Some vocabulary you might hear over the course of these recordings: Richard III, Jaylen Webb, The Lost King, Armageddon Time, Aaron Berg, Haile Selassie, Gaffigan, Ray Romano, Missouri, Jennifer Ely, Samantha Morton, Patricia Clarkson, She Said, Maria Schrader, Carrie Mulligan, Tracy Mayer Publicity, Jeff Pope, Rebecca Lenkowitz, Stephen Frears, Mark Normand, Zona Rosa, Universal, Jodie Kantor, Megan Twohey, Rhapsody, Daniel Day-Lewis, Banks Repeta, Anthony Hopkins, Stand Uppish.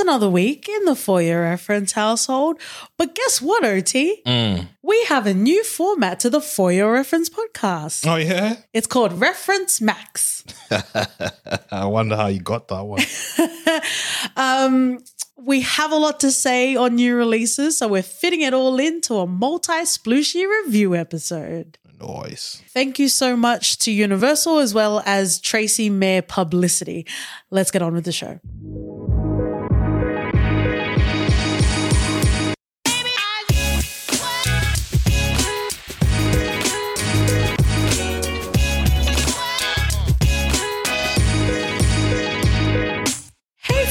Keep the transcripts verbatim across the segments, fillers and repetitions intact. another week in the For Your Reference household. But guess what, O T? Mm. We have a new format to the For Your Reference podcast. Oh, yeah? It's called Reference Max. I wonder how you got that one. um... We have a lot to say on new releases, so we're fitting it all into a multi-splooshy review episode. Nice. Thank you so much to Universal as well as Tracy Mayer Publicity. Let's get on with the show.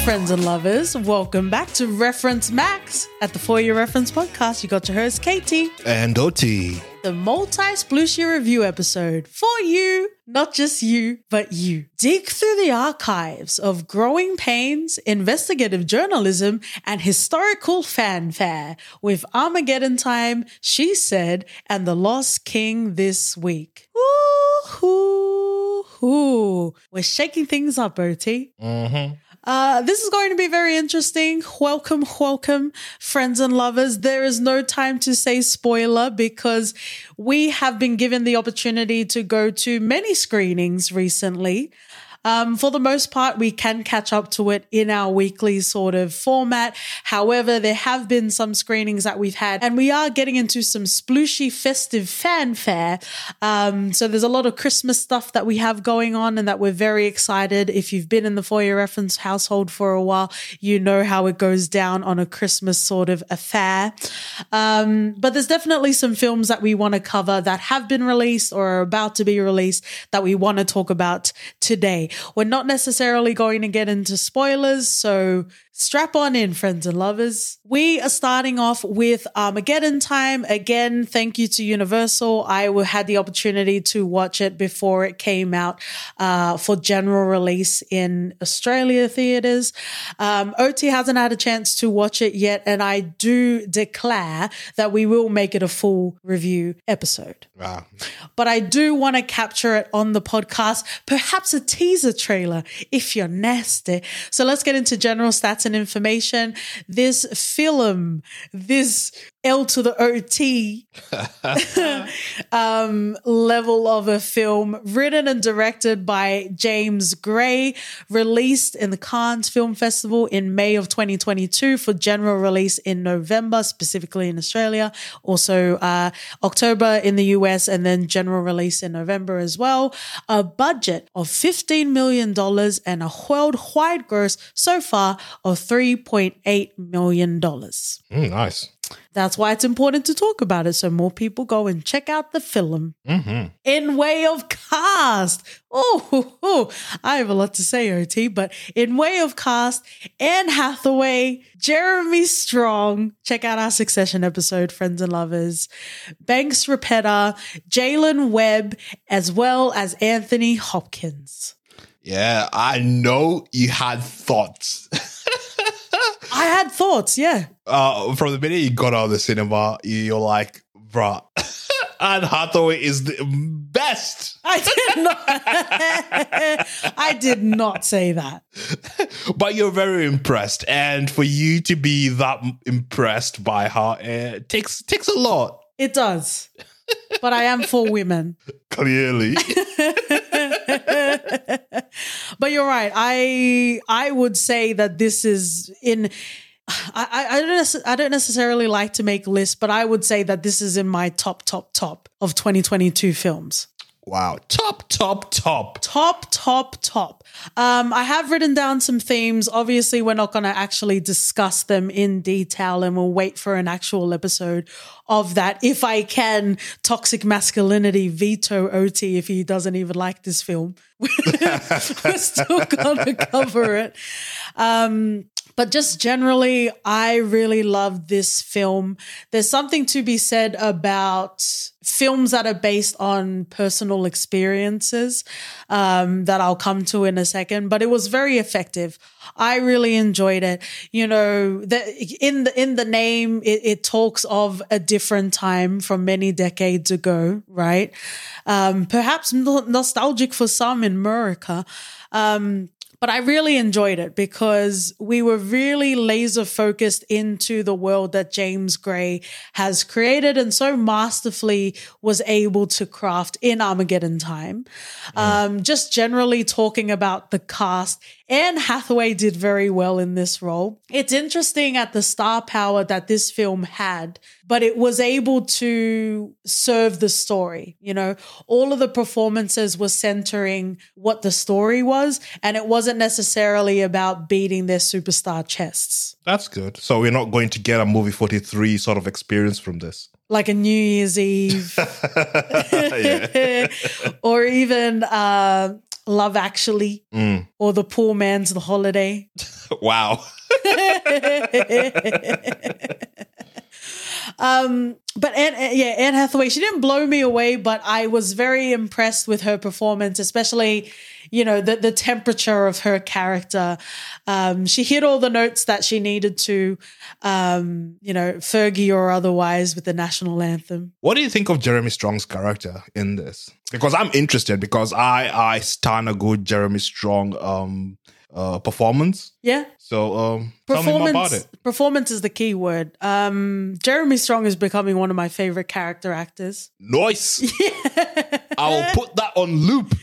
Friends and lovers, welcome back to Reference Max at the For Your Reference podcast. You got your host, Katie. And O T. The multi-splooshy review episode for you, not just you, but you. Dig through the archives of Growing Pains, investigative journalism, and historical fanfare with Armageddon Time, She Said, and The Lost King this week. Woo-hoo-hoo. We're shaking things up, O T. Mm-hmm. Uh, this is going to be very interesting. Welcome, welcome, friends and lovers. There is no time to say spoiler because we have been given the opportunity to go to many screenings recently. Um, for the most part, we can catch up to it in our weekly sort of format. However, there have been some screenings that we've had, and we are getting into some splooshy festive fanfare. Um, so there's a lot of Christmas stuff that we have going on and that we're very excited. If you've been in the For Your Reference household for a while, you know how it goes down on a Christmas sort of affair. Um, but there's definitely some films that we want to cover that have been released or are about to be released that we want to talk about today. We're not necessarily going to get into spoilers, so strap on in, friends and lovers. We are starting off with Armageddon Time. Again, thank you to Universal. I had the opportunity to watch it before it came out uh, for general release in Australia theatres. Um, O T hasn't had a chance to watch it yet, and I do declare that we will make it a full review episode. Wow. But I do want to capture it on the podcast, perhaps a teaser a trailer if you're nasty. So let's get into general stats and information. This film, this L to the O T um, level of a film, written and directed by James Gray, released in the Cannes Film Festival in May of twenty twenty-two for general release in November, specifically in Australia, also uh, October in the U S, and then general release in November as well. A budget of fifteen million dollars and a worldwide gross so far of three point eight million dollars. Mm, nice. That's why it's important to talk about it so more people go and check out the film. Mm-hmm. In way of cast, oh, I have a lot to say, O T, but in way of cast, Anne Hathaway, Jeremy Strong, check out our Succession episode, friends and lovers, Banks Repeta, Jaylen Webb, as well as Anthony Hopkins. Yeah, I know you had thoughts. I had thoughts, yeah. Uh, from the minute you got out of the cinema, you're like, bruh, Anne Hathaway is the best. I did not. I did not say that. But you're very impressed. And for you to be that impressed by her, it takes, takes a lot. It does. But I am for women. Clearly. But you're right. I I would say that this is in... I, I don't I don't necessarily like to make lists, but I would say that this is in my top, top, top of twenty twenty-two films. Wow. Top, top, top. Top, top, top. Um, I have written down some themes. Obviously, we're not going to actually discuss them in detail, and we'll wait for an actual episode of that. If I can, toxic masculinity veto O T if he doesn't even like this film. We're still going to cover it. Um, but just generally, I really love this film. There's something to be said about films that are based on personal experiences um, that I'll come to in a second, but it was very effective. I really enjoyed it. You know, the, in the in the name, it, it talks of a different time from many decades ago, right? Um, perhaps nostalgic for some in America, um, But I really enjoyed it because we were really laser focused into the world that James Gray has created and so masterfully was able to craft in Armageddon Time. Yeah. Um, just generally talking about the cast, Anne Hathaway did very well in this role. It's interesting at the star power that this film had, but it was able to serve the story. You know, all of the performances were centering what the story was, and it wasn't necessarily about beating their superstar chests. That's good. So we're not going to get a movie forty-three sort of experience from this. Like a New Year's Eve or even uh, Love Actually mm. or The Poor Man's The Holiday. Wow. Um, but Anne, yeah, Anne Hathaway, she didn't blow me away, but I was very impressed with her performance, especially, you know, the, the temperature of her character. Um, she hit all the notes that she needed to, um, you know, Fergie or otherwise with the national anthem. What do you think of Jeremy Strong's character in this? Because I'm interested because I, I stan a good Jeremy Strong, um, uh, performance. Yeah. So um, tell me more about it. Performance is the key word. Um, Jeremy Strong is becoming one of my favorite character actors. Nice. Yeah. I'll put that on loop.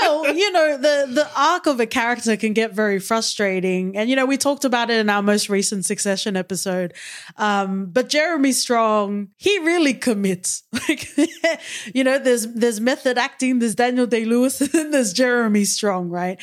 Well, you know, the, the arc of a character can get very frustrating. And, you know, we talked about it in our most recent Succession episode. Um, but Jeremy Strong, he really commits. Like, you know, there's there's method acting, there's Daniel Day-Lewis, and there's Jeremy Strong, right?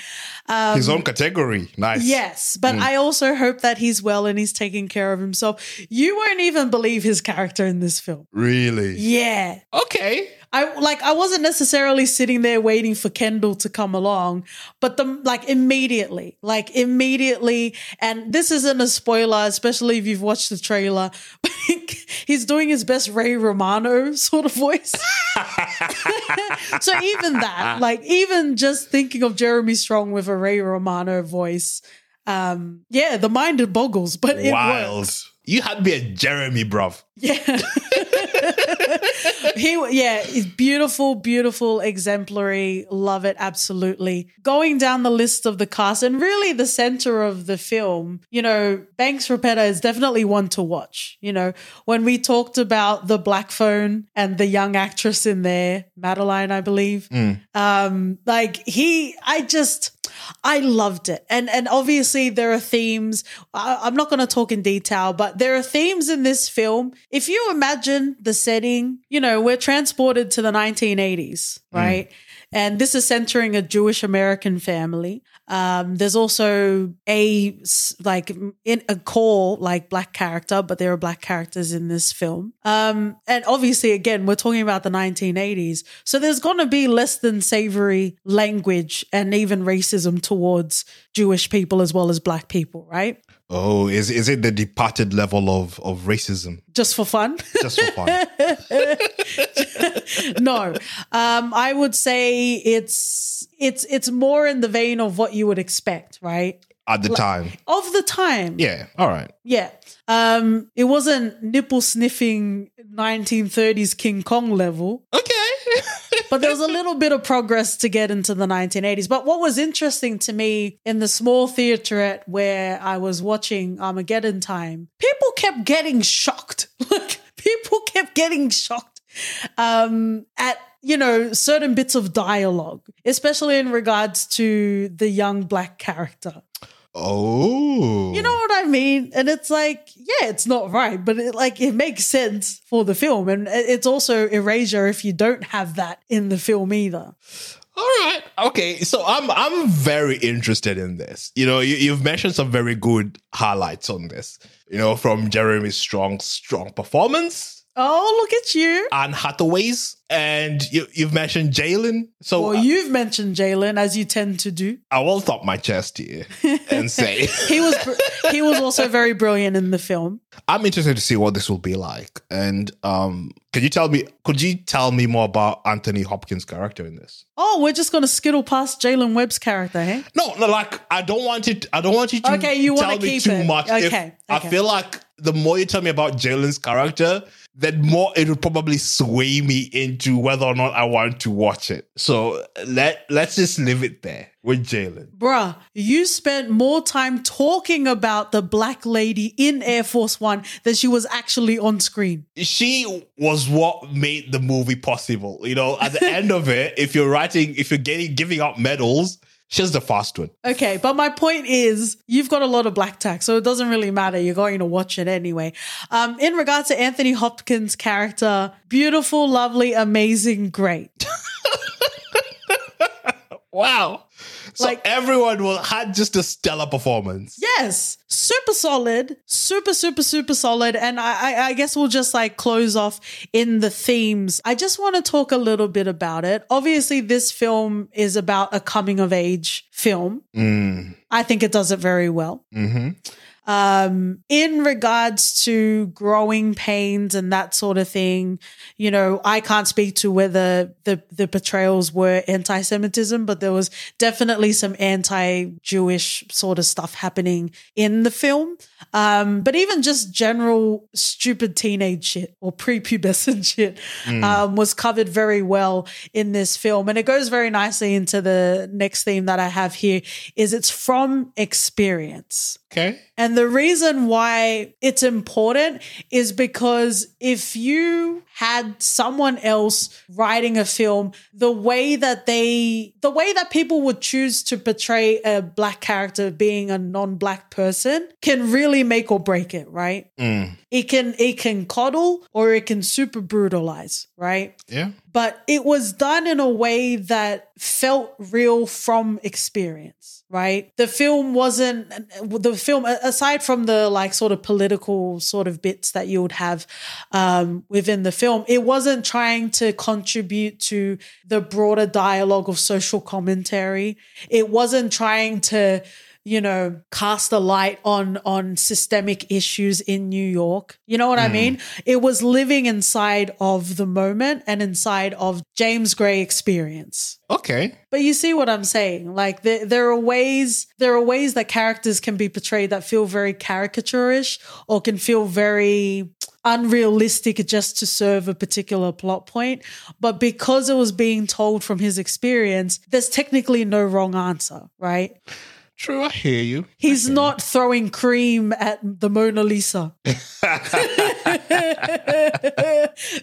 Um, His own category. Nice. Yes. But mm. I also hope that he's well and he's taking care of himself. You won't even believe his character in this film. Really? Yeah. Okay. I like I wasn't necessarily sitting there waiting for Kendall to come along, but the like immediately, like immediately, and this isn't a spoiler, especially if you've watched the trailer, but he's doing his best Ray Romano sort of voice. So even that, like even just thinking of Jeremy Strong with a Ray Romano voice, um, yeah, the mind boggles, but it Wild. works. You had me at Jeremy, bruv. Yeah. He, yeah, he's beautiful, beautiful, exemplary. Love it, absolutely. Going down the list of the cast and really the center of the film, you know, Banks Repeta is definitely one to watch. You know, when we talked about The Black Phone and the young actress in there, Madeline, I believe, mm. um, like he, I just... I loved it. And and obviously there are themes. I, I'm not going to talk in detail, but there are themes in this film. If you imagine the setting, you know, we're transported to the nineteen eighties, right? Mm. And this is centering a Jewish American family. Um, there's also a like in a core like black character, but there are black characters in this film. Um, and obviously, again, we're talking about the nineteen eighties, so there's going to be less than savory language and even racism towards Jewish people as well as black people, right? Oh, is is it the departed level of, of racism? Just for fun? Just for fun. No, um, I would say it's it's it's more in the vein of what you would expect, right? At the like, time. Of the time. Yeah. All right. Yeah. Um, it wasn't nipple sniffing nineteen thirties King Kong level. Okay. But there was a little bit of progress to get into the nineteen eighties. But what was interesting to me in the small theaterette where I was watching Armageddon Time, people kept getting shocked. Like people kept getting shocked um, at, you know, certain bits of dialogue, especially in regards to the young black character. Oh. You know what I mean? And it's like, yeah, it's not right, but it, like it makes sense for the film. And it's also erasure if you don't have that in the film either. All right. Okay. So I'm I'm very interested in this. You know, you, you've mentioned some very good highlights on this, you know, from Jeremy Strong's strong performance. Oh, look at you. Anne Hathaway's. And you, you've mentioned Jaylen. So, well, uh, you've mentioned Jaylen, as you tend to do. I will thump my chest here and say. he was br- he was also very brilliant in the film. I'm interested to see what this will be like. And um, could you tell me could you tell me more about Anthony Hopkins' character in this? Oh, we're just going to skittle past Jaylen Webb's character, hey? No, no, like, I don't want it. I don't want you to okay, you tell me keep too it. much. Okay, okay. I feel like the more you tell me about Jaylen's character, then more it would probably sway me into whether or not I want to watch it. So let, let's just leave it there with Jaylen. Bruh, you spent more time talking about the black lady in Air Force One than she was actually on screen. She was what made the movie possible. You know, at the end of it, if you're writing, if you're getting giving out medals, she's the fast one. Okay, but my point is you've got a lot of black tax, so it doesn't really matter. You're going to watch it anyway. Um, in regards to Anthony Hopkins' character, beautiful, lovely, amazing, great. Wow. So like, everyone will, had just a stellar performance. Yes. Super solid. Super, super, super solid. And I, I, I guess we'll just like close off in the themes. I just want to talk a little bit about it. Obviously, this film is about a coming of age film. Mm. I think it does it very well. Mm-hmm. Um, in regards to growing pains and that sort of thing, you know, I can't speak to whether the, the portrayals were anti-Semitism, but there was definitely some anti-Jewish sort of stuff happening in the film. Um, but even just general stupid teenage shit or prepubescent shit mm. um, was covered very well in this film. And it goes very nicely into the next theme that I have here is it's from experience. Okay. And the reason why it's important is because if you had someone else writing a film, the way that they, the way that people would choose to portray a black character being a non-black person can really make or break it, right? Mm. It can, it can coddle or it can super brutalize, right? Yeah. But it was done in a way that felt real from experience, right? The film wasn't, the film, aside from the like sort of political sort of bits that you would have um, within the film, it wasn't trying to contribute to the broader dialogue of social commentary. It wasn't trying to, you know, cast a light on on systemic issues in New York. You know what mm. I mean? It was living inside of the moment and inside of James Gray experience. Okay. But you see what I'm saying? Like there, there are ways, there are ways that characters can be portrayed that feel very caricaturish or can feel very unrealistic just to serve a particular plot point. But because it was being told from his experience, there's technically no wrong answer, right? True, I hear you. He's hear not you. throwing cream at the Mona Lisa.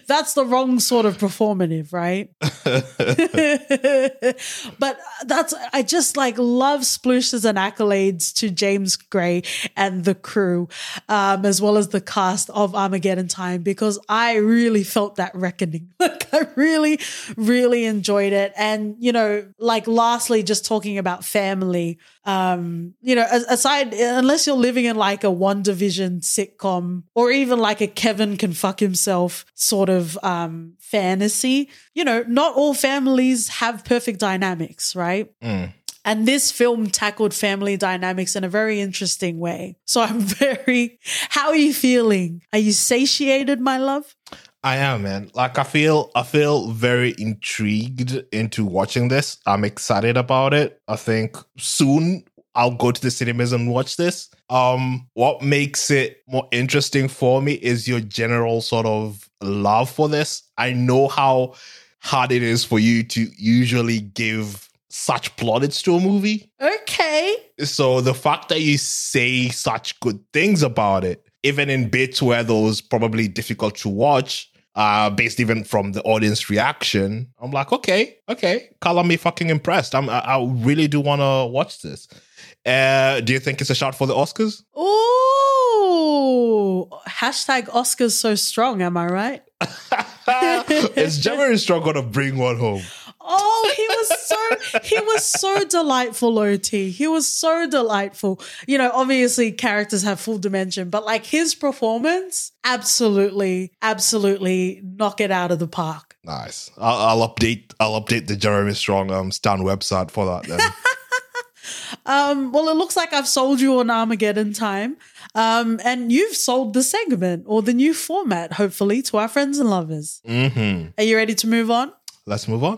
That's the wrong sort of performative, right? But that's, I just like love splooshes and accolades to James Gray and the crew, um, as well as the cast of Armageddon Time, because I really felt that reckoning. Like I really, really enjoyed it. And, you know, like lastly, just talking about family, um, you know, aside, unless you're living in like a WandaVision sitcom or even like a Kevin can fuck himself sort of um, fantasy, you know, not all families have perfect dynamics, right? Mm. And this film tackled family dynamics in a very interesting way. So I'm very, how are you feeling? Are you satiated, my love? I am, man. Like I feel, I feel very intrigued into watching this. I'm excited about it. I think soon I'll go to the cinemas and watch this. Um, what makes it more interesting for me is your general sort of love for this. I know how hard it is for you to usually give such plaudits to a movie. Okay. So the fact that you say such good things about it, even in bits where those probably difficult to watch, Uh, based even from the audience reaction, I'm like, okay, okay, color me fucking impressed. I'm, I, I really do want to watch this. Uh, do you think it's a shout for the Oscars? Ooh, hashtag Oscars so strong, am I right? Is Jeremy Strong going to bring one home? Oh, he was so he was so delightful, O T. He was so delightful. You know, obviously characters have full dimension, but like his performance, absolutely, absolutely knock it out of the park. Nice. I'll, I'll update. I'll update the Jeremy Strong um, Stan website for that then. Um, well, it looks like I've sold you on Armageddon Time, um, and you've sold the segment or the new format, hopefully, to our friends and lovers. Mm-hmm. Are you ready to move on? Let's move on.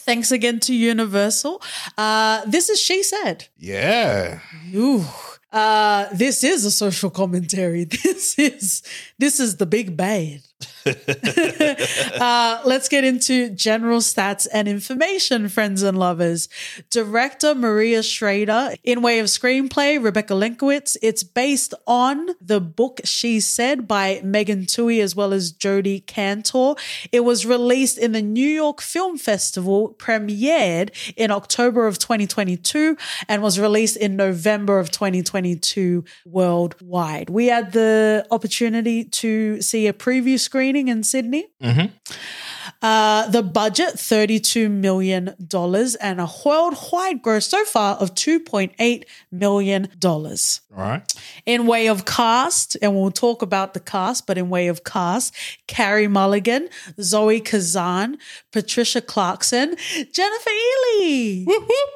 Thanks again to Universal. Uh, this is She Said. Yeah. Ooh. Uh, this is a social commentary. This is this is the big bad. uh, let's get into general stats and information, friends and lovers. Director Maria Schrader. In way of screenplay, Rebecca Lenkowitz. It's based on the book She Said by Megan Twohey as well as Jodie Kantor. It was released in the New York Film Festival, premiered in October of twenty twenty-two and was released in November of twenty twenty-two worldwide. We had the opportunity to see a preview screening in Sydney. Mm-hmm. Uh, the budget, thirty-two million dollars and a worldwide gross so far of two point eight million dollars. All right. In way of cast, and we'll talk about the cast, but in way of cast, Carrie Mulligan, Zoe Kazan, Patricia Clarkson, Jennifer Ely. Woo-hoo.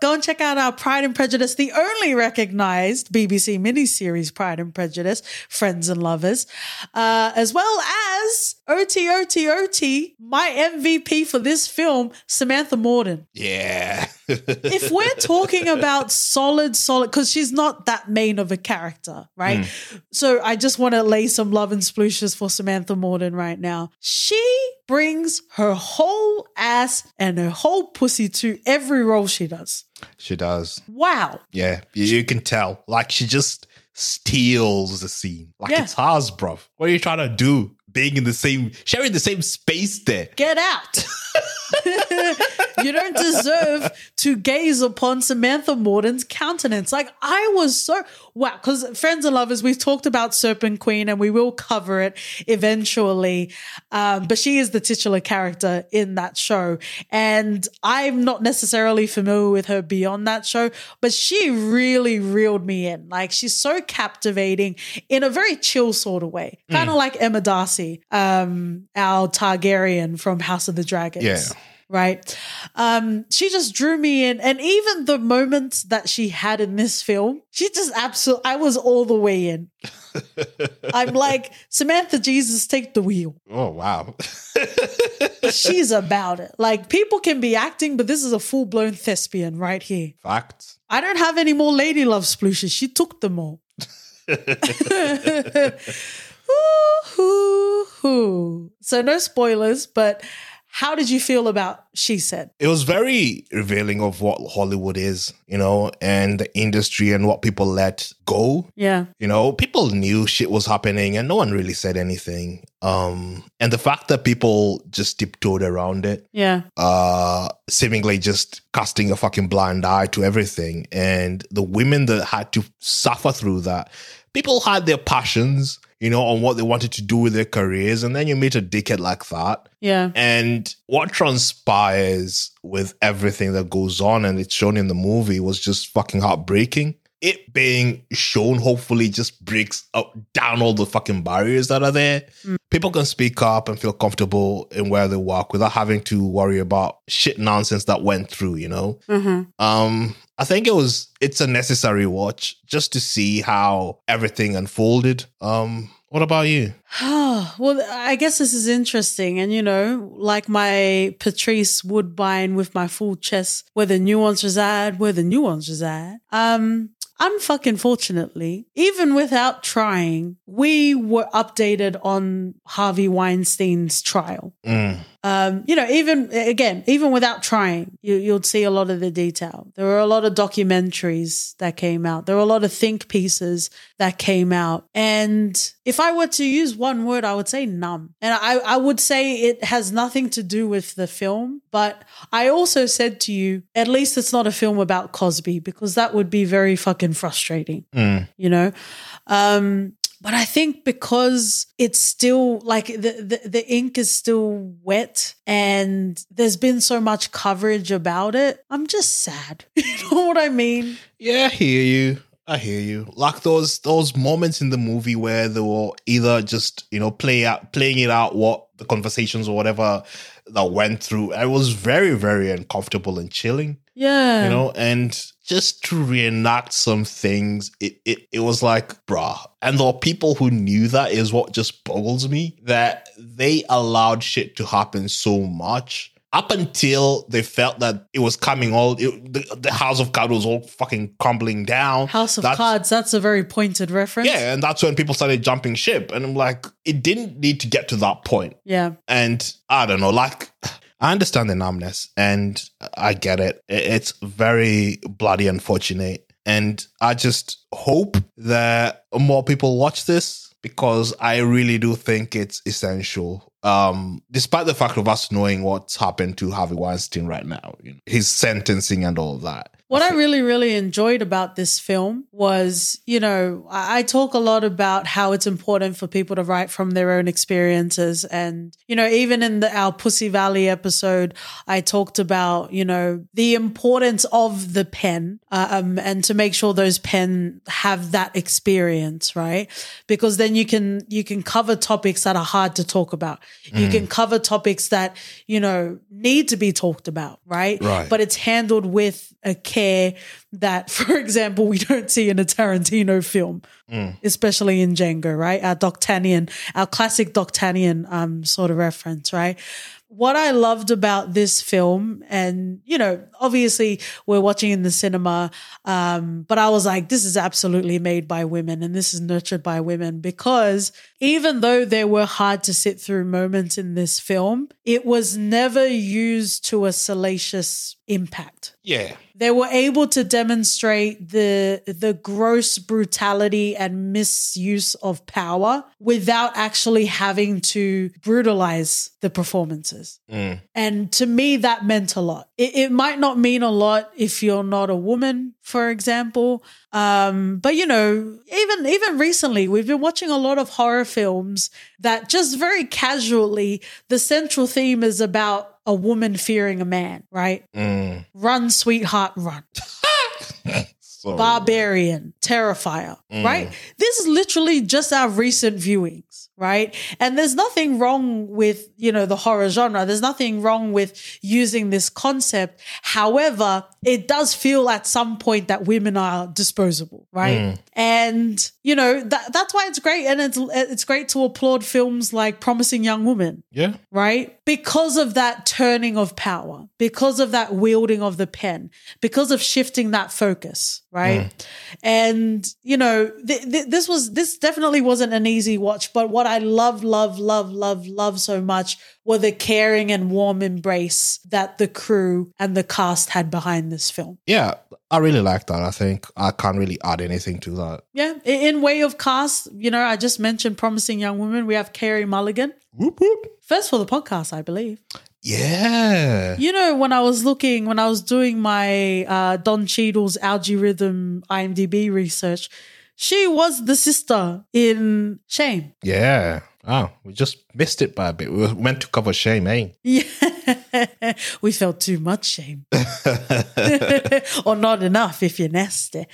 Go and check out our Pride and Prejudice, the only recognised B B C miniseries, Pride and Prejudice, friends and lovers, uh, as well as O T O T O T, my M V P for this film, Samantha Morton. Yeah. If we're talking about solid, solid, because she's not that main of a character, right? Mm. So I just want to lay some love and splooshes for Samantha Morton right now. She brings her whole ass and her whole pussy to every role she does. She does. Wow. Yeah, you, you can tell. Like, she just steals the scene. Like, yeah. It's hers, bruv. What are you trying to do? Being in the same, sharing the same space there. Get out. You don't deserve to gaze upon Samantha Morton's countenance. Like, I was so, wow, because friends and lovers, we've talked about Serpent Queen and we will cover it eventually, um, but she is the titular character in that show. And I'm not necessarily familiar with her beyond that show, but she really reeled me in. Like, she's so captivating in a very chill sort of way, kind of mm. like Emma Darcy, um, our Targaryen from House of the Dragons. Yeah. Right. Um, she just drew me in. And even the moments that she had in this film, she just absolutely, I was all the way in. I'm like, Samantha Jesus, take the wheel. Oh, wow. She's about it. Like, people can be acting, but this is a full-blown thespian right here. Facts. I don't have any more lady love splooshes. She took them all. Ooh, ooh, ooh. So no spoilers, but... how did you feel about She Said? It was very revealing of what Hollywood is, you know, and the industry and what people let go. Yeah. You know, people knew shit was happening and no one really said anything. Um, and the fact that people just tiptoed around it. Yeah. Uh, seemingly just casting a fucking blind eye to everything. And the women that had to suffer through that, people had their passions, you know, on what they wanted to do with their careers. And then you meet a dickhead like that. Yeah. And what transpires with everything that goes on and it's shown in the movie was just fucking heartbreaking. It being shown hopefully just breaks up, down all the fucking barriers that are there. Mm. People can speak up and feel comfortable in where they work without having to worry about shit nonsense that went through, you know? Mm-hmm. Um, I think it was, it's a necessary watch just to see how everything unfolded. Um, what about you? Well, I guess this is interesting. And, you know, like my Patrice Woodbine with my full chest, where the nuance reside, where the nuance reside. Um, Unfucking fortunately, even without trying, we were updated on Harvey Weinstein's trial. Mm. Um, you know, even, again, even without trying, you, you'll see a lot of the detail. There were a lot of documentaries that came out. There were a lot of think pieces that came out. And if I were to use one word, I would say numb. And I, I would say it has nothing to do with the film. But I also said to you, at least it's not a film about Cosby, because that would be very fucking frustrating, mm. you know? Um But I think because it's still like the, the, the ink is still wet and there's been so much coverage about it, I'm just sad. You know what I mean? Yeah, I hear you. I hear you. Like those those moments in the movie where they were either just, you know, play out, playing it out what the conversations or whatever that went through. It was very, very uncomfortable and chilling. Yeah. You know, and just to reenact some things, it, it, it was like, bruh. And the people who knew that is what just boggles me, that they allowed shit to happen so much up until they felt that it was coming all, it, the, the House of Cards was all fucking crumbling down. House of that's, Cards, that's a very pointed reference. Yeah, and that's when people started jumping ship. And I'm like, it didn't need to get to that point. Yeah. And I don't know, like, I understand the numbness and I get it. It's very bloody unfortunate. And I just hope that more people watch this, because I really do think it's essential. Um, despite the fact of us knowing what's happened to Harvey Weinstein right now, you know, his sentencing and all that. What I really, really enjoyed about this film was, you know, I talk a lot about how it's important for people to write from their own experiences. And, you know, even in the, our Pussy Valley episode, I talked about, you know, the importance of the pen um, and to make sure those pen have that experience, right? Because then you can, you can cover topics that are hard to talk about. You mm. can cover topics that, you know, need to be talked about, right? right. But it's handled with a care that, for example, we don't see in a Tarantino film, mm. especially in Django, right? Our D'Artagnan, our classic D'Artagnan um, sort of reference, right? What I loved about this film, and, you know, obviously we're watching in the cinema, um, but I was like, this is absolutely made by women and this is nurtured by women, because even though there were hard to sit through moments in this film, it was never used to a salacious impact. Yeah. They were able to demonstrate the the gross brutality and misuse of power without actually having to brutalize the performances. Mm. And to me, that meant a lot. It, it might not mean a lot if you're not a woman, for example. Um, but, you know, even even recently, we've been watching a lot of horror films that just very casually, the central theme is about a woman fearing a man, right? Mm. Run, sweetheart, run. Sorry. Barbarian, Terrifier, mm. right? This is literally just our recent viewings, right? And there's nothing wrong with, you know, the horror genre. There's nothing wrong with using this concept. However, it does feel at some point that women are disposable, right? Mm. And, you know, that, that's why it's great. And it's it's great to applaud films like Promising Young Woman. Yeah. Right? Because of that turning of power, because of that wielding of the pen, because of shifting that focus, right? Mm. And, you know, th- th- this was this definitely wasn't an easy watch, but what I love, love, love, love, love so much were the caring and warm embrace that the crew and the cast had behind this film. Yeah, I really like that. I think I can't really add anything to that. Yeah, in way of cast, you know, I just mentioned Promising Young Woman. We have Carrie Mulligan. Whoop, whoop. First for the podcast, I believe. Yeah. You know, when I was looking, when I was doing my uh, Don Cheadle's algorithm IMDb research, she was the sister in Shame. Yeah. Oh, we just missed it by a bit. We were meant to cover Shame, eh? Yeah. We felt too much shame. Or not enough if you're nasty.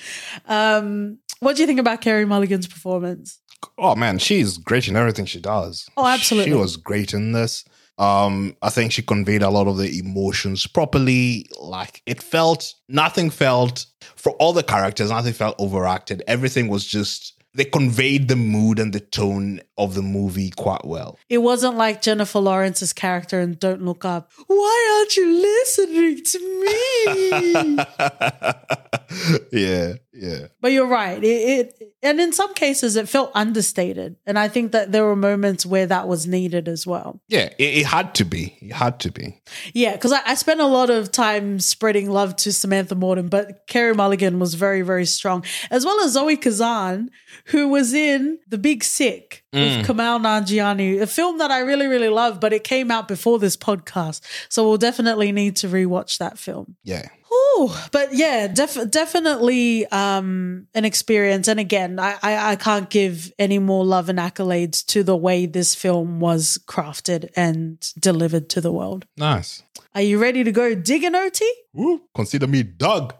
Um, what do you think about Carey Mulligan's performance? Oh, man, she's great in everything she does. Oh, absolutely. She was great in this. Um, I think she conveyed a lot of the emotions properly. Like, it felt, nothing felt, for all the characters, nothing felt overacted. Everything was just... they conveyed the mood and the tone of the movie quite well. It wasn't like Jennifer Lawrence's character in Don't Look Up. Why aren't you listening to me? Yeah, yeah. But you're right. It, it and in some cases it felt understated, and I think that there were moments where that was needed as well. Yeah, it, it had to be. It had to be. Yeah, because I, I spent a lot of time spreading love to Samantha Morton, but Carey Mulligan was very, very strong, as well as Zoe Kazan, who was in The Big Sick mm. with Kumail Nanjiani, a film that I really, really love, but it came out before this podcast. So we'll definitely need to rewatch that film. Yeah. Ooh, but yeah, def- definitely um, an experience. And again, I-, I I can't give any more love and accolades to the way this film was crafted and delivered to the world. Nice. Are you ready to go digging, O T? Ooh, consider me Doug.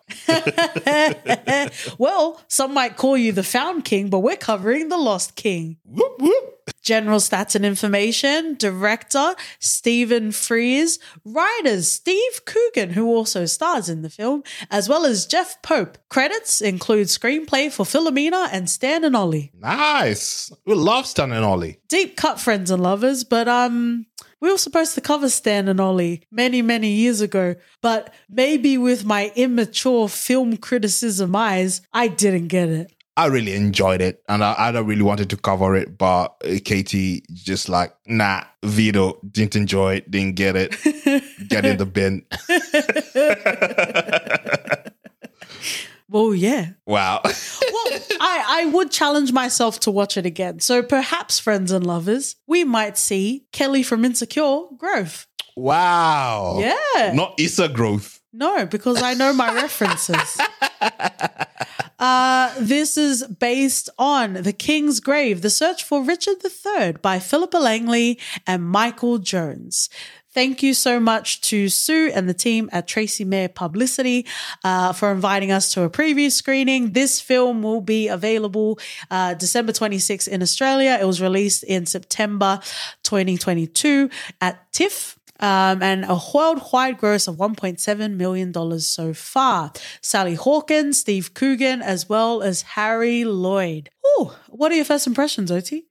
Well, some might call you the Found King, but we're covering The Lost King. Whoop, whoop. General Stats and Information, director Stephen Frears, writers Steve Coogan, who also stars in the film, as well as Jeff Pope. Credits include screenplay for Philomena and Stan and Ollie. Nice. We love Stan and Ollie. Deep cut, friends and lovers, but um... we were supposed to cover Stan and Ollie many, many years ago, but maybe with my immature film criticism eyes, I didn't get it. I really enjoyed it, and I, I don't really wanted to cover it, but Katie just like, nah, Vito didn't enjoy it, didn't get it, get in the bin. Well, yeah. Wow. Well, I, I would challenge myself to watch it again. So perhaps, friends and lovers, we might see Kelly from Insecure Growth. Wow. Yeah. Not Issa Growth. No, because I know my references. Uh, this is based on The King's Grave, The Search for Richard the Third by Philippa Langley and Michael Jones. Thank you so much to Sue and the team at Tracy Mayer Publicity uh, for inviting us to a preview screening. This film will be available uh, December twenty-sixth in Australia. It was released in September twenty twenty-two at TIFF. Um, and a worldwide gross of one point seven million dollars so far. Sally Hawkins, Steve Coogan, as well as Harry Lloyd. Ooh, what are your first impressions, O T?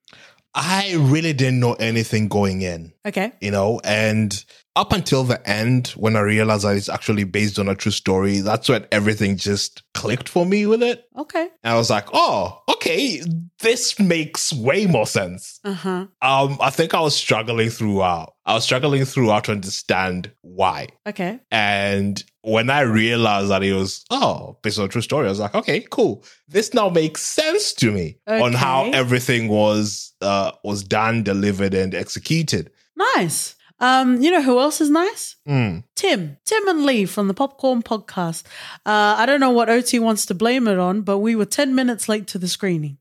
I really didn't know anything going in. Okay. You know, and up until the end, when I realized that it's actually based on a true story, that's when everything just clicked for me with it. Okay. And I was like, oh, okay, this makes way more sense. Uh-huh. Um, I think I was struggling throughout. I was struggling throughout to understand why. Okay. And when I realized that it was, oh, based on a true story, I was like, okay, cool. This now makes sense to me okay. on how everything was uh, was done, delivered, and executed. Nice. Um, you know who else is nice? Mm. Tim. Tim and Lee from the Popcorn Podcast. Uh, I don't know what O T wants to blame it on, but we were ten minutes late to the screening.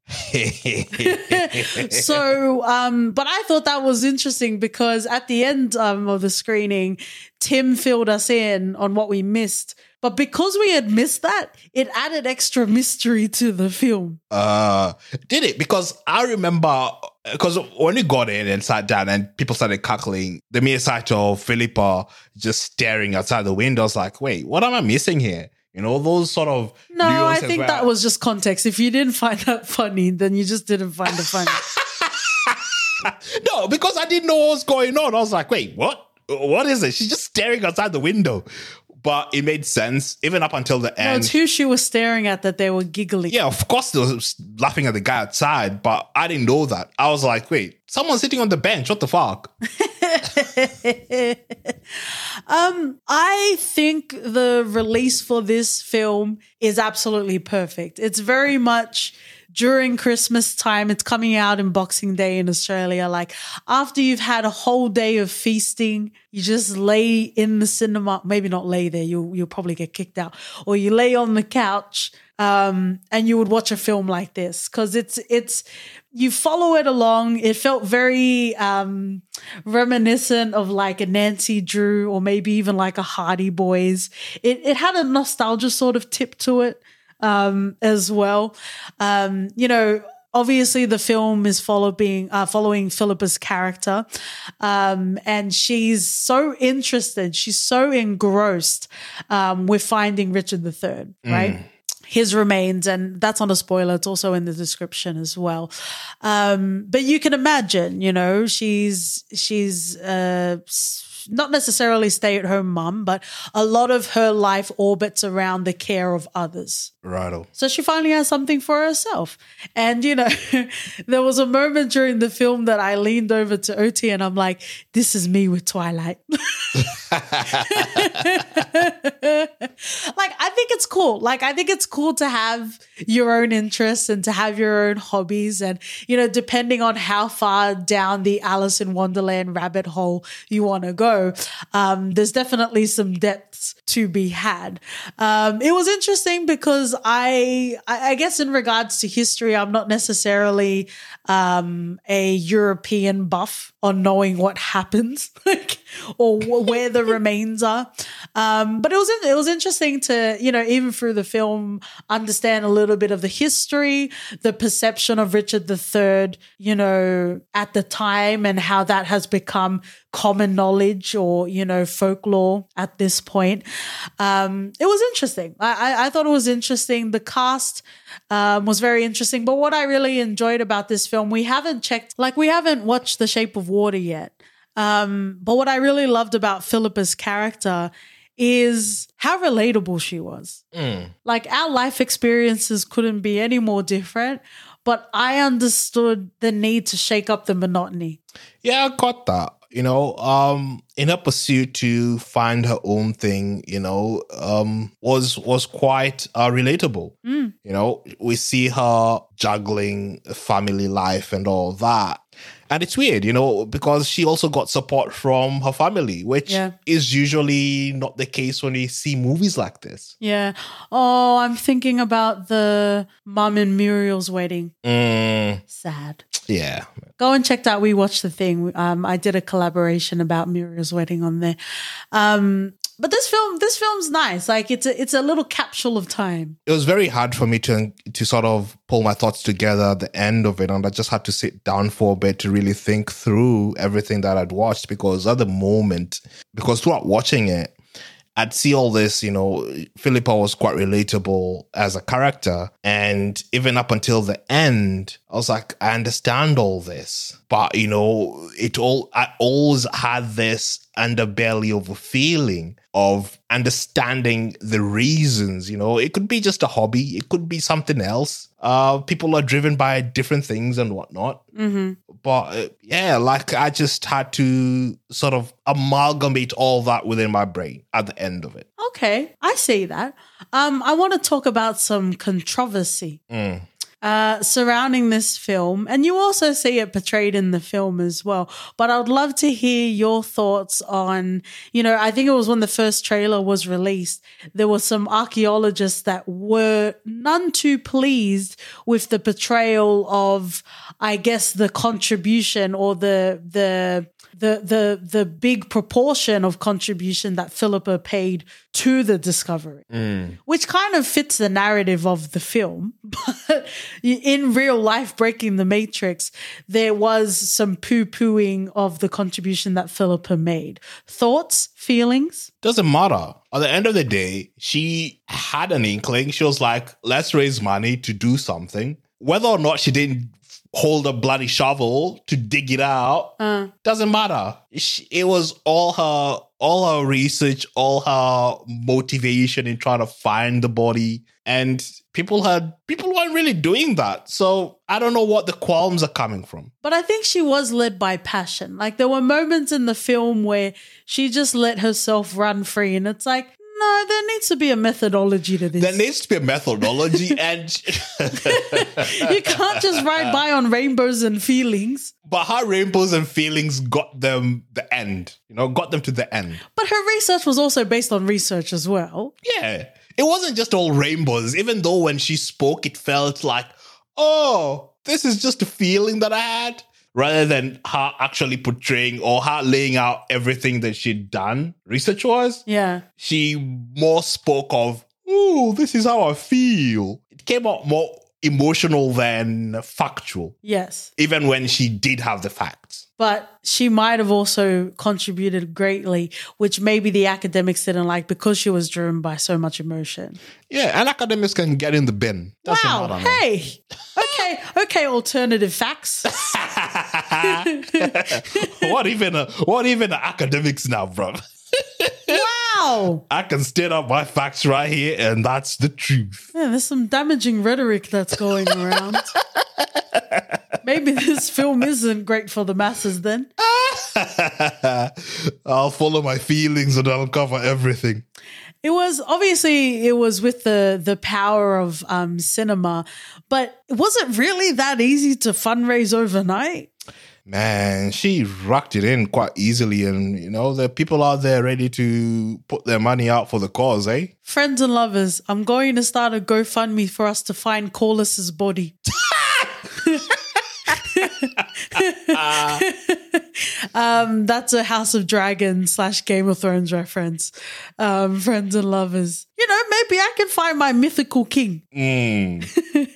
So, um, but I thought that was interesting because at the end um, of the screening, Tim filled us in on what we missed. But because we had missed that, it added extra mystery to the film. Uh, did it? Because I remember... Because when we got in and sat down and people started cackling, the mere sight of Philippa just staring outside the window, I was like, wait, what am I missing here? You know, those sort of... No, I think where- that was just context. If you didn't find that funny, then you just didn't find it funny. No, because I didn't know what was going on. I was like, wait, what? What is it? She's just staring outside the window. But it made sense, even up until the end. No, it's who she was staring at that they were giggling. Yeah, of course they were laughing at the guy outside, but I didn't know that. I was like, wait, someone's sitting on the bench. What the fuck? um, I think the release for this film is absolutely perfect. It's very much... during Christmas time, it's coming out in Boxing Day in Australia. Like after you've had a whole day of feasting, you just lay in the cinema. Maybe not lay there. You'll, you'll probably get kicked out. Or you lay on the couch um, and you would watch a film like this because it's it's you follow it along. It felt very um, reminiscent of like a Nancy Drew or maybe even like a Hardy Boys. It it had a nostalgia sort of tip to it. Um, as well. Um, you know, obviously the film is follow being, uh, following Philippa's character um, and she's so interested, she's so engrossed um, with finding Richard the Third, right? Mm. His remains, and that's not a spoiler, it's also in the description as well. Um, but you can imagine, you know, she's, she's uh, not necessarily stay-at-home mum, but a lot of her life orbits around the care of others. Righto. So she finally has something for herself. And, you know, there was a moment during the film that I leaned over to O T and I'm like, this is me with Twilight. Like, I think it's cool. Like, I think it's cool to have your own interests and to have your own hobbies. And, you know, depending on how far down the Alice in Wonderland rabbit hole you want to go, Um, there's definitely some depth to be had. Um, it was interesting because I, I guess in regards to history, I'm not necessarily um, a European buff on knowing what happens. Like, or where the remains are. Um, but it was it was interesting to, you know, even through the film, understand a little bit of the history, the perception of Richard the Third, you know, at the time, and how that has become common knowledge or, you know, folklore at this point. Um, it was interesting. I, I, I thought it was interesting. The cast um, was very interesting. But what I really enjoyed about this film, we haven't checked, like we haven't watched The Shape of Water yet. Um, but what I really loved about Philippa's character is how relatable she was. Mm. Like, our life experiences couldn't be any more different, but I understood the need to shake up the monotony. Yeah, I got that. You know, um, in her pursuit to find her own thing, you know, um, was was quite uh, relatable. Mm. You know, we see her juggling family life and all that. And it's weird, you know, because she also got support from her family, which yeah. is usually not the case when we see movies like this. Yeah. Oh, I'm thinking about the mum and Muriel's wedding. Mm. Sad. Yeah. Go and check that. We watched The Thing. Um, I did a collaboration about Muriel's wedding on there. Um, but this film, this film's nice. Like, it's a, it's a little capsule of time. It was very hard for me to to sort of pull my thoughts together at the end of it, and I just had to sit down for a bit to really think through everything that I'd watched, because at the moment, because throughout watching it, I'd see all this, you know, Philippa was quite relatable as a character. And even up until the end, I was like, I understand all this. But, you know, it all, I always had this underbelly of a feeling of understanding the reasons, you know. It could be just a hobby. It could be something else. Uh, people are driven by different things and whatnot. Mm-hmm. But uh, yeah, like, I just had to sort of amalgamate all that within my brain at the end of it. Okay, I see that. Um, I want to talk about some controversy mm. uh, surrounding this film. And you also see it portrayed in the film as well. But I'd love to hear your thoughts on, you know, I think it was when the first trailer was released, there were some archaeologists that were none too pleased with the portrayal of, I guess, the contribution or the the the the the big proportion of contribution that Philippa paid to the discovery, mm. which kind of fits the narrative of the film. But in real life, Breaking the Matrix, there was some poo-pooing of the contribution that Philippa made. Thoughts, feelings? Doesn't matter. At the end of the day, she had an inkling. She was like, let's raise money to do something. Whether or not she didn't hold a bloody shovel to dig it out, uh. doesn't matter. She, it was all her, all her research, all her motivation in trying to find the body. And people had, people weren't really doing that. So I don't know what the qualms are coming from. But I think she was led by passion. Like, there were moments in the film where she just let herself run free. And it's like, no, there needs to be a methodology to this. There needs to be a methodology, and you can't just ride by on rainbows and feelings. But her rainbows and feelings got them the end, you know, got them to the end. But her research was also based on research as well. Yeah. It wasn't just all rainbows, even though when she spoke, it felt like, oh, this is just a feeling that I had, rather than her actually portraying or her laying out everything that she'd done research-wise. Yeah. She more spoke of, ooh, this is how I feel. It came out more emotional than factual. Yes. Even when she did have the facts. But she might have also contributed greatly, which maybe the academics didn't like, because she was driven by so much emotion. Yeah, and academics can get in the bin. That's wow, not hey, okay, okay, alternative facts. what even a, what even a academics now, bro? Wow. I can state up my facts right here, and that's the truth. Yeah, there's some damaging rhetoric that's going around. Maybe this film isn't great for the masses then. I'll follow my feelings and I'll cover everything. It was obviously, it was with the, the power of um, cinema, but was it really that easy to fundraise overnight? Man, she rocked it in quite easily, and, you know, the people out there ready to put their money out for the cause, eh? Friends and lovers, I'm going to start a GoFundMe for us to find Corliss's body. uh, Um, that's a House of Dragons slash Game of Thrones reference. Um, friends and lovers. You know, maybe I can find my mythical king. Mm.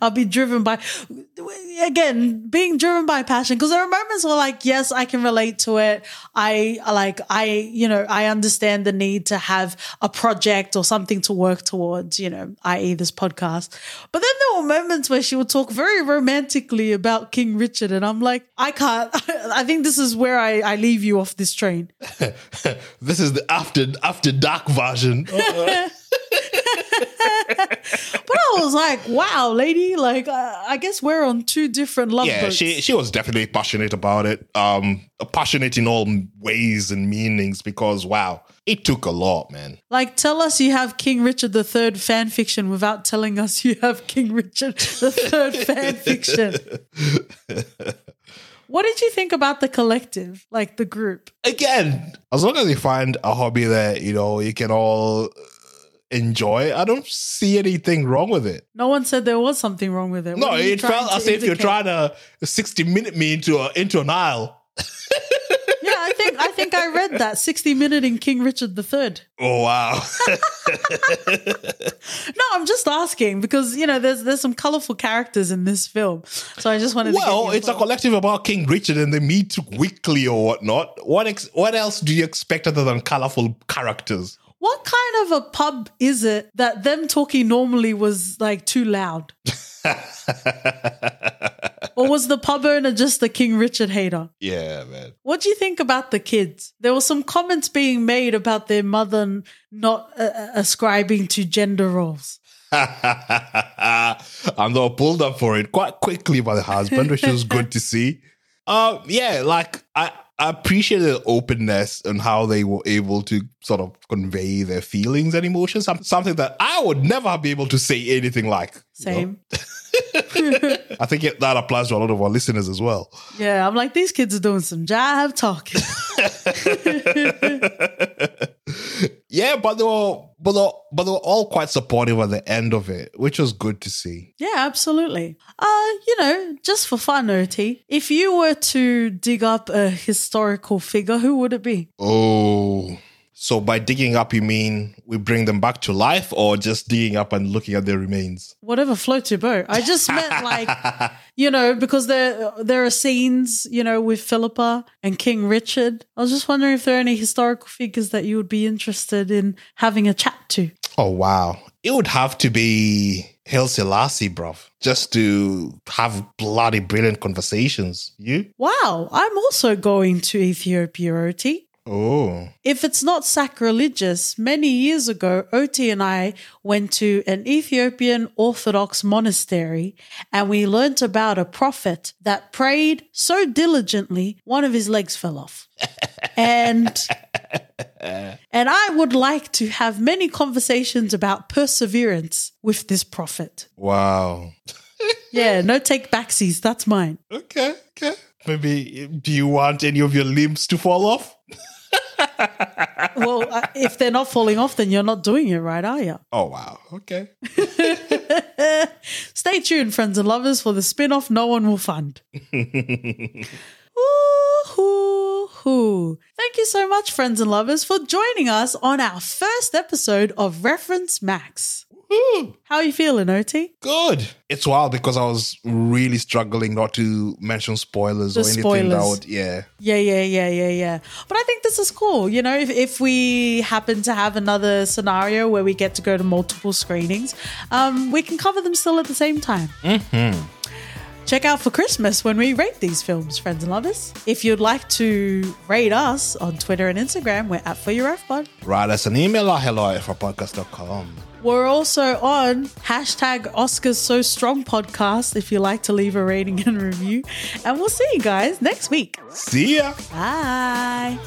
I'll be driven by, again, being driven by passion, because there are moments where, like, yes, I can relate to it. I like, I, you know, I understand the need to have a project or something to work towards, you know, that is this podcast. But then there were moments where she would talk very romantically about King Richard, and I'm like, I can't. I think this is where I, I leave you off this train. This is the after after dark version. Uh-uh. But I was like, wow, lady, like, uh, I guess we're on two different love yeah, boats. Yeah, she, she was definitely passionate about it. Um, passionate in all ways and meanings, because, wow, it took a lot, man. Like, tell us you have King Richard the third fan fiction without telling us you have King Richard the third fan fiction. What did you think about the collective, like the group? Again, as long as you find a hobby that, you know, you can all enjoy, I don't see anything wrong with it. No one said there was something wrong with it. No, it felt as if you're trying to sixty minute me into a, into an aisle. Yeah, I think I think I read that sixty minute in King Richard the third. Oh wow. No, I'm just asking because, you know, there's there's some colorful characters in this film, so I just wanted. Well, to Well, it's thought. A collective about King Richard and the Me Too Weekly or whatnot. What ex- what else do you expect other than colorful characters? What kind of a pub is it that them talking normally was, like, too loud? Or was the pub owner just the King Richard hater? Yeah, man. What do you think about the kids? There were some comments being made about their mother not uh, ascribing to gender roles. I'm not pulled up for it quite quickly by the husband, which was good to see. Uh, yeah, like, I... I appreciate the openness and how they were able to sort of convey their feelings and emotions. Something that I would never be able to say anything like. Same. You know? I think that applies to a lot of our listeners as well. Yeah, I'm like, these kids are doing some jive talking. Yeah, but they were, but they were, but they were all quite supportive at the end of it, which was good to see. Yeah, absolutely. Uh, you know, just for fun, O T, if you were to dig up a historical figure, who would it be? Oh, so by digging up, you mean we bring them back to life, or just digging up and looking at their remains? Whatever floats your boat. I just meant like, you know, because there there are scenes, you know, with Philippa and King Richard. I was just wondering if there are any historical figures that you would be interested in having a chat to. Oh, wow. It would have to be Haile Selassie, bruv, just to have bloody brilliant conversations. You? Wow. I'm also going to Ethiopia, O T. Oh. If it's not sacrilegious, many years ago, O T and I went to an Ethiopian Orthodox monastery and we learnt about a prophet that prayed so diligently, one of his legs fell off. And... And I would like to have many conversations about perseverance with this prophet. Wow. Yeah, no take backsies. That's mine. Okay, okay. Maybe, do you want any of your limbs to fall off? Well, uh, if they're not falling off, then you're not doing it right, are you? Oh, wow. Okay. Stay tuned, friends and lovers, for the spin-off no one will fund. Ooh-hoo-hoo. Thank you so much, friends and lovers, for joining us on our first episode of Reference Max. Ooh. How are you feeling, O T? Good. It's wild because I was really struggling not to mention spoilers the or anything spoilers. that would, yeah. Yeah, yeah, yeah, yeah, yeah. But I think this is cool. You know, if, if we happen to have another scenario where we get to go to multiple screenings, um, we can cover them still at the same time. Mm-hmm. Check out for Christmas when we rate these films, friends and lovers. If you'd like to rate us on Twitter and Instagram, we're at ForYourRefPod. Write us an email at hello at forpodcast dot com. We're also on hashtag Oscars So Strong Podcast if you like to leave a rating and review. And we'll see you guys next week. See ya. Bye.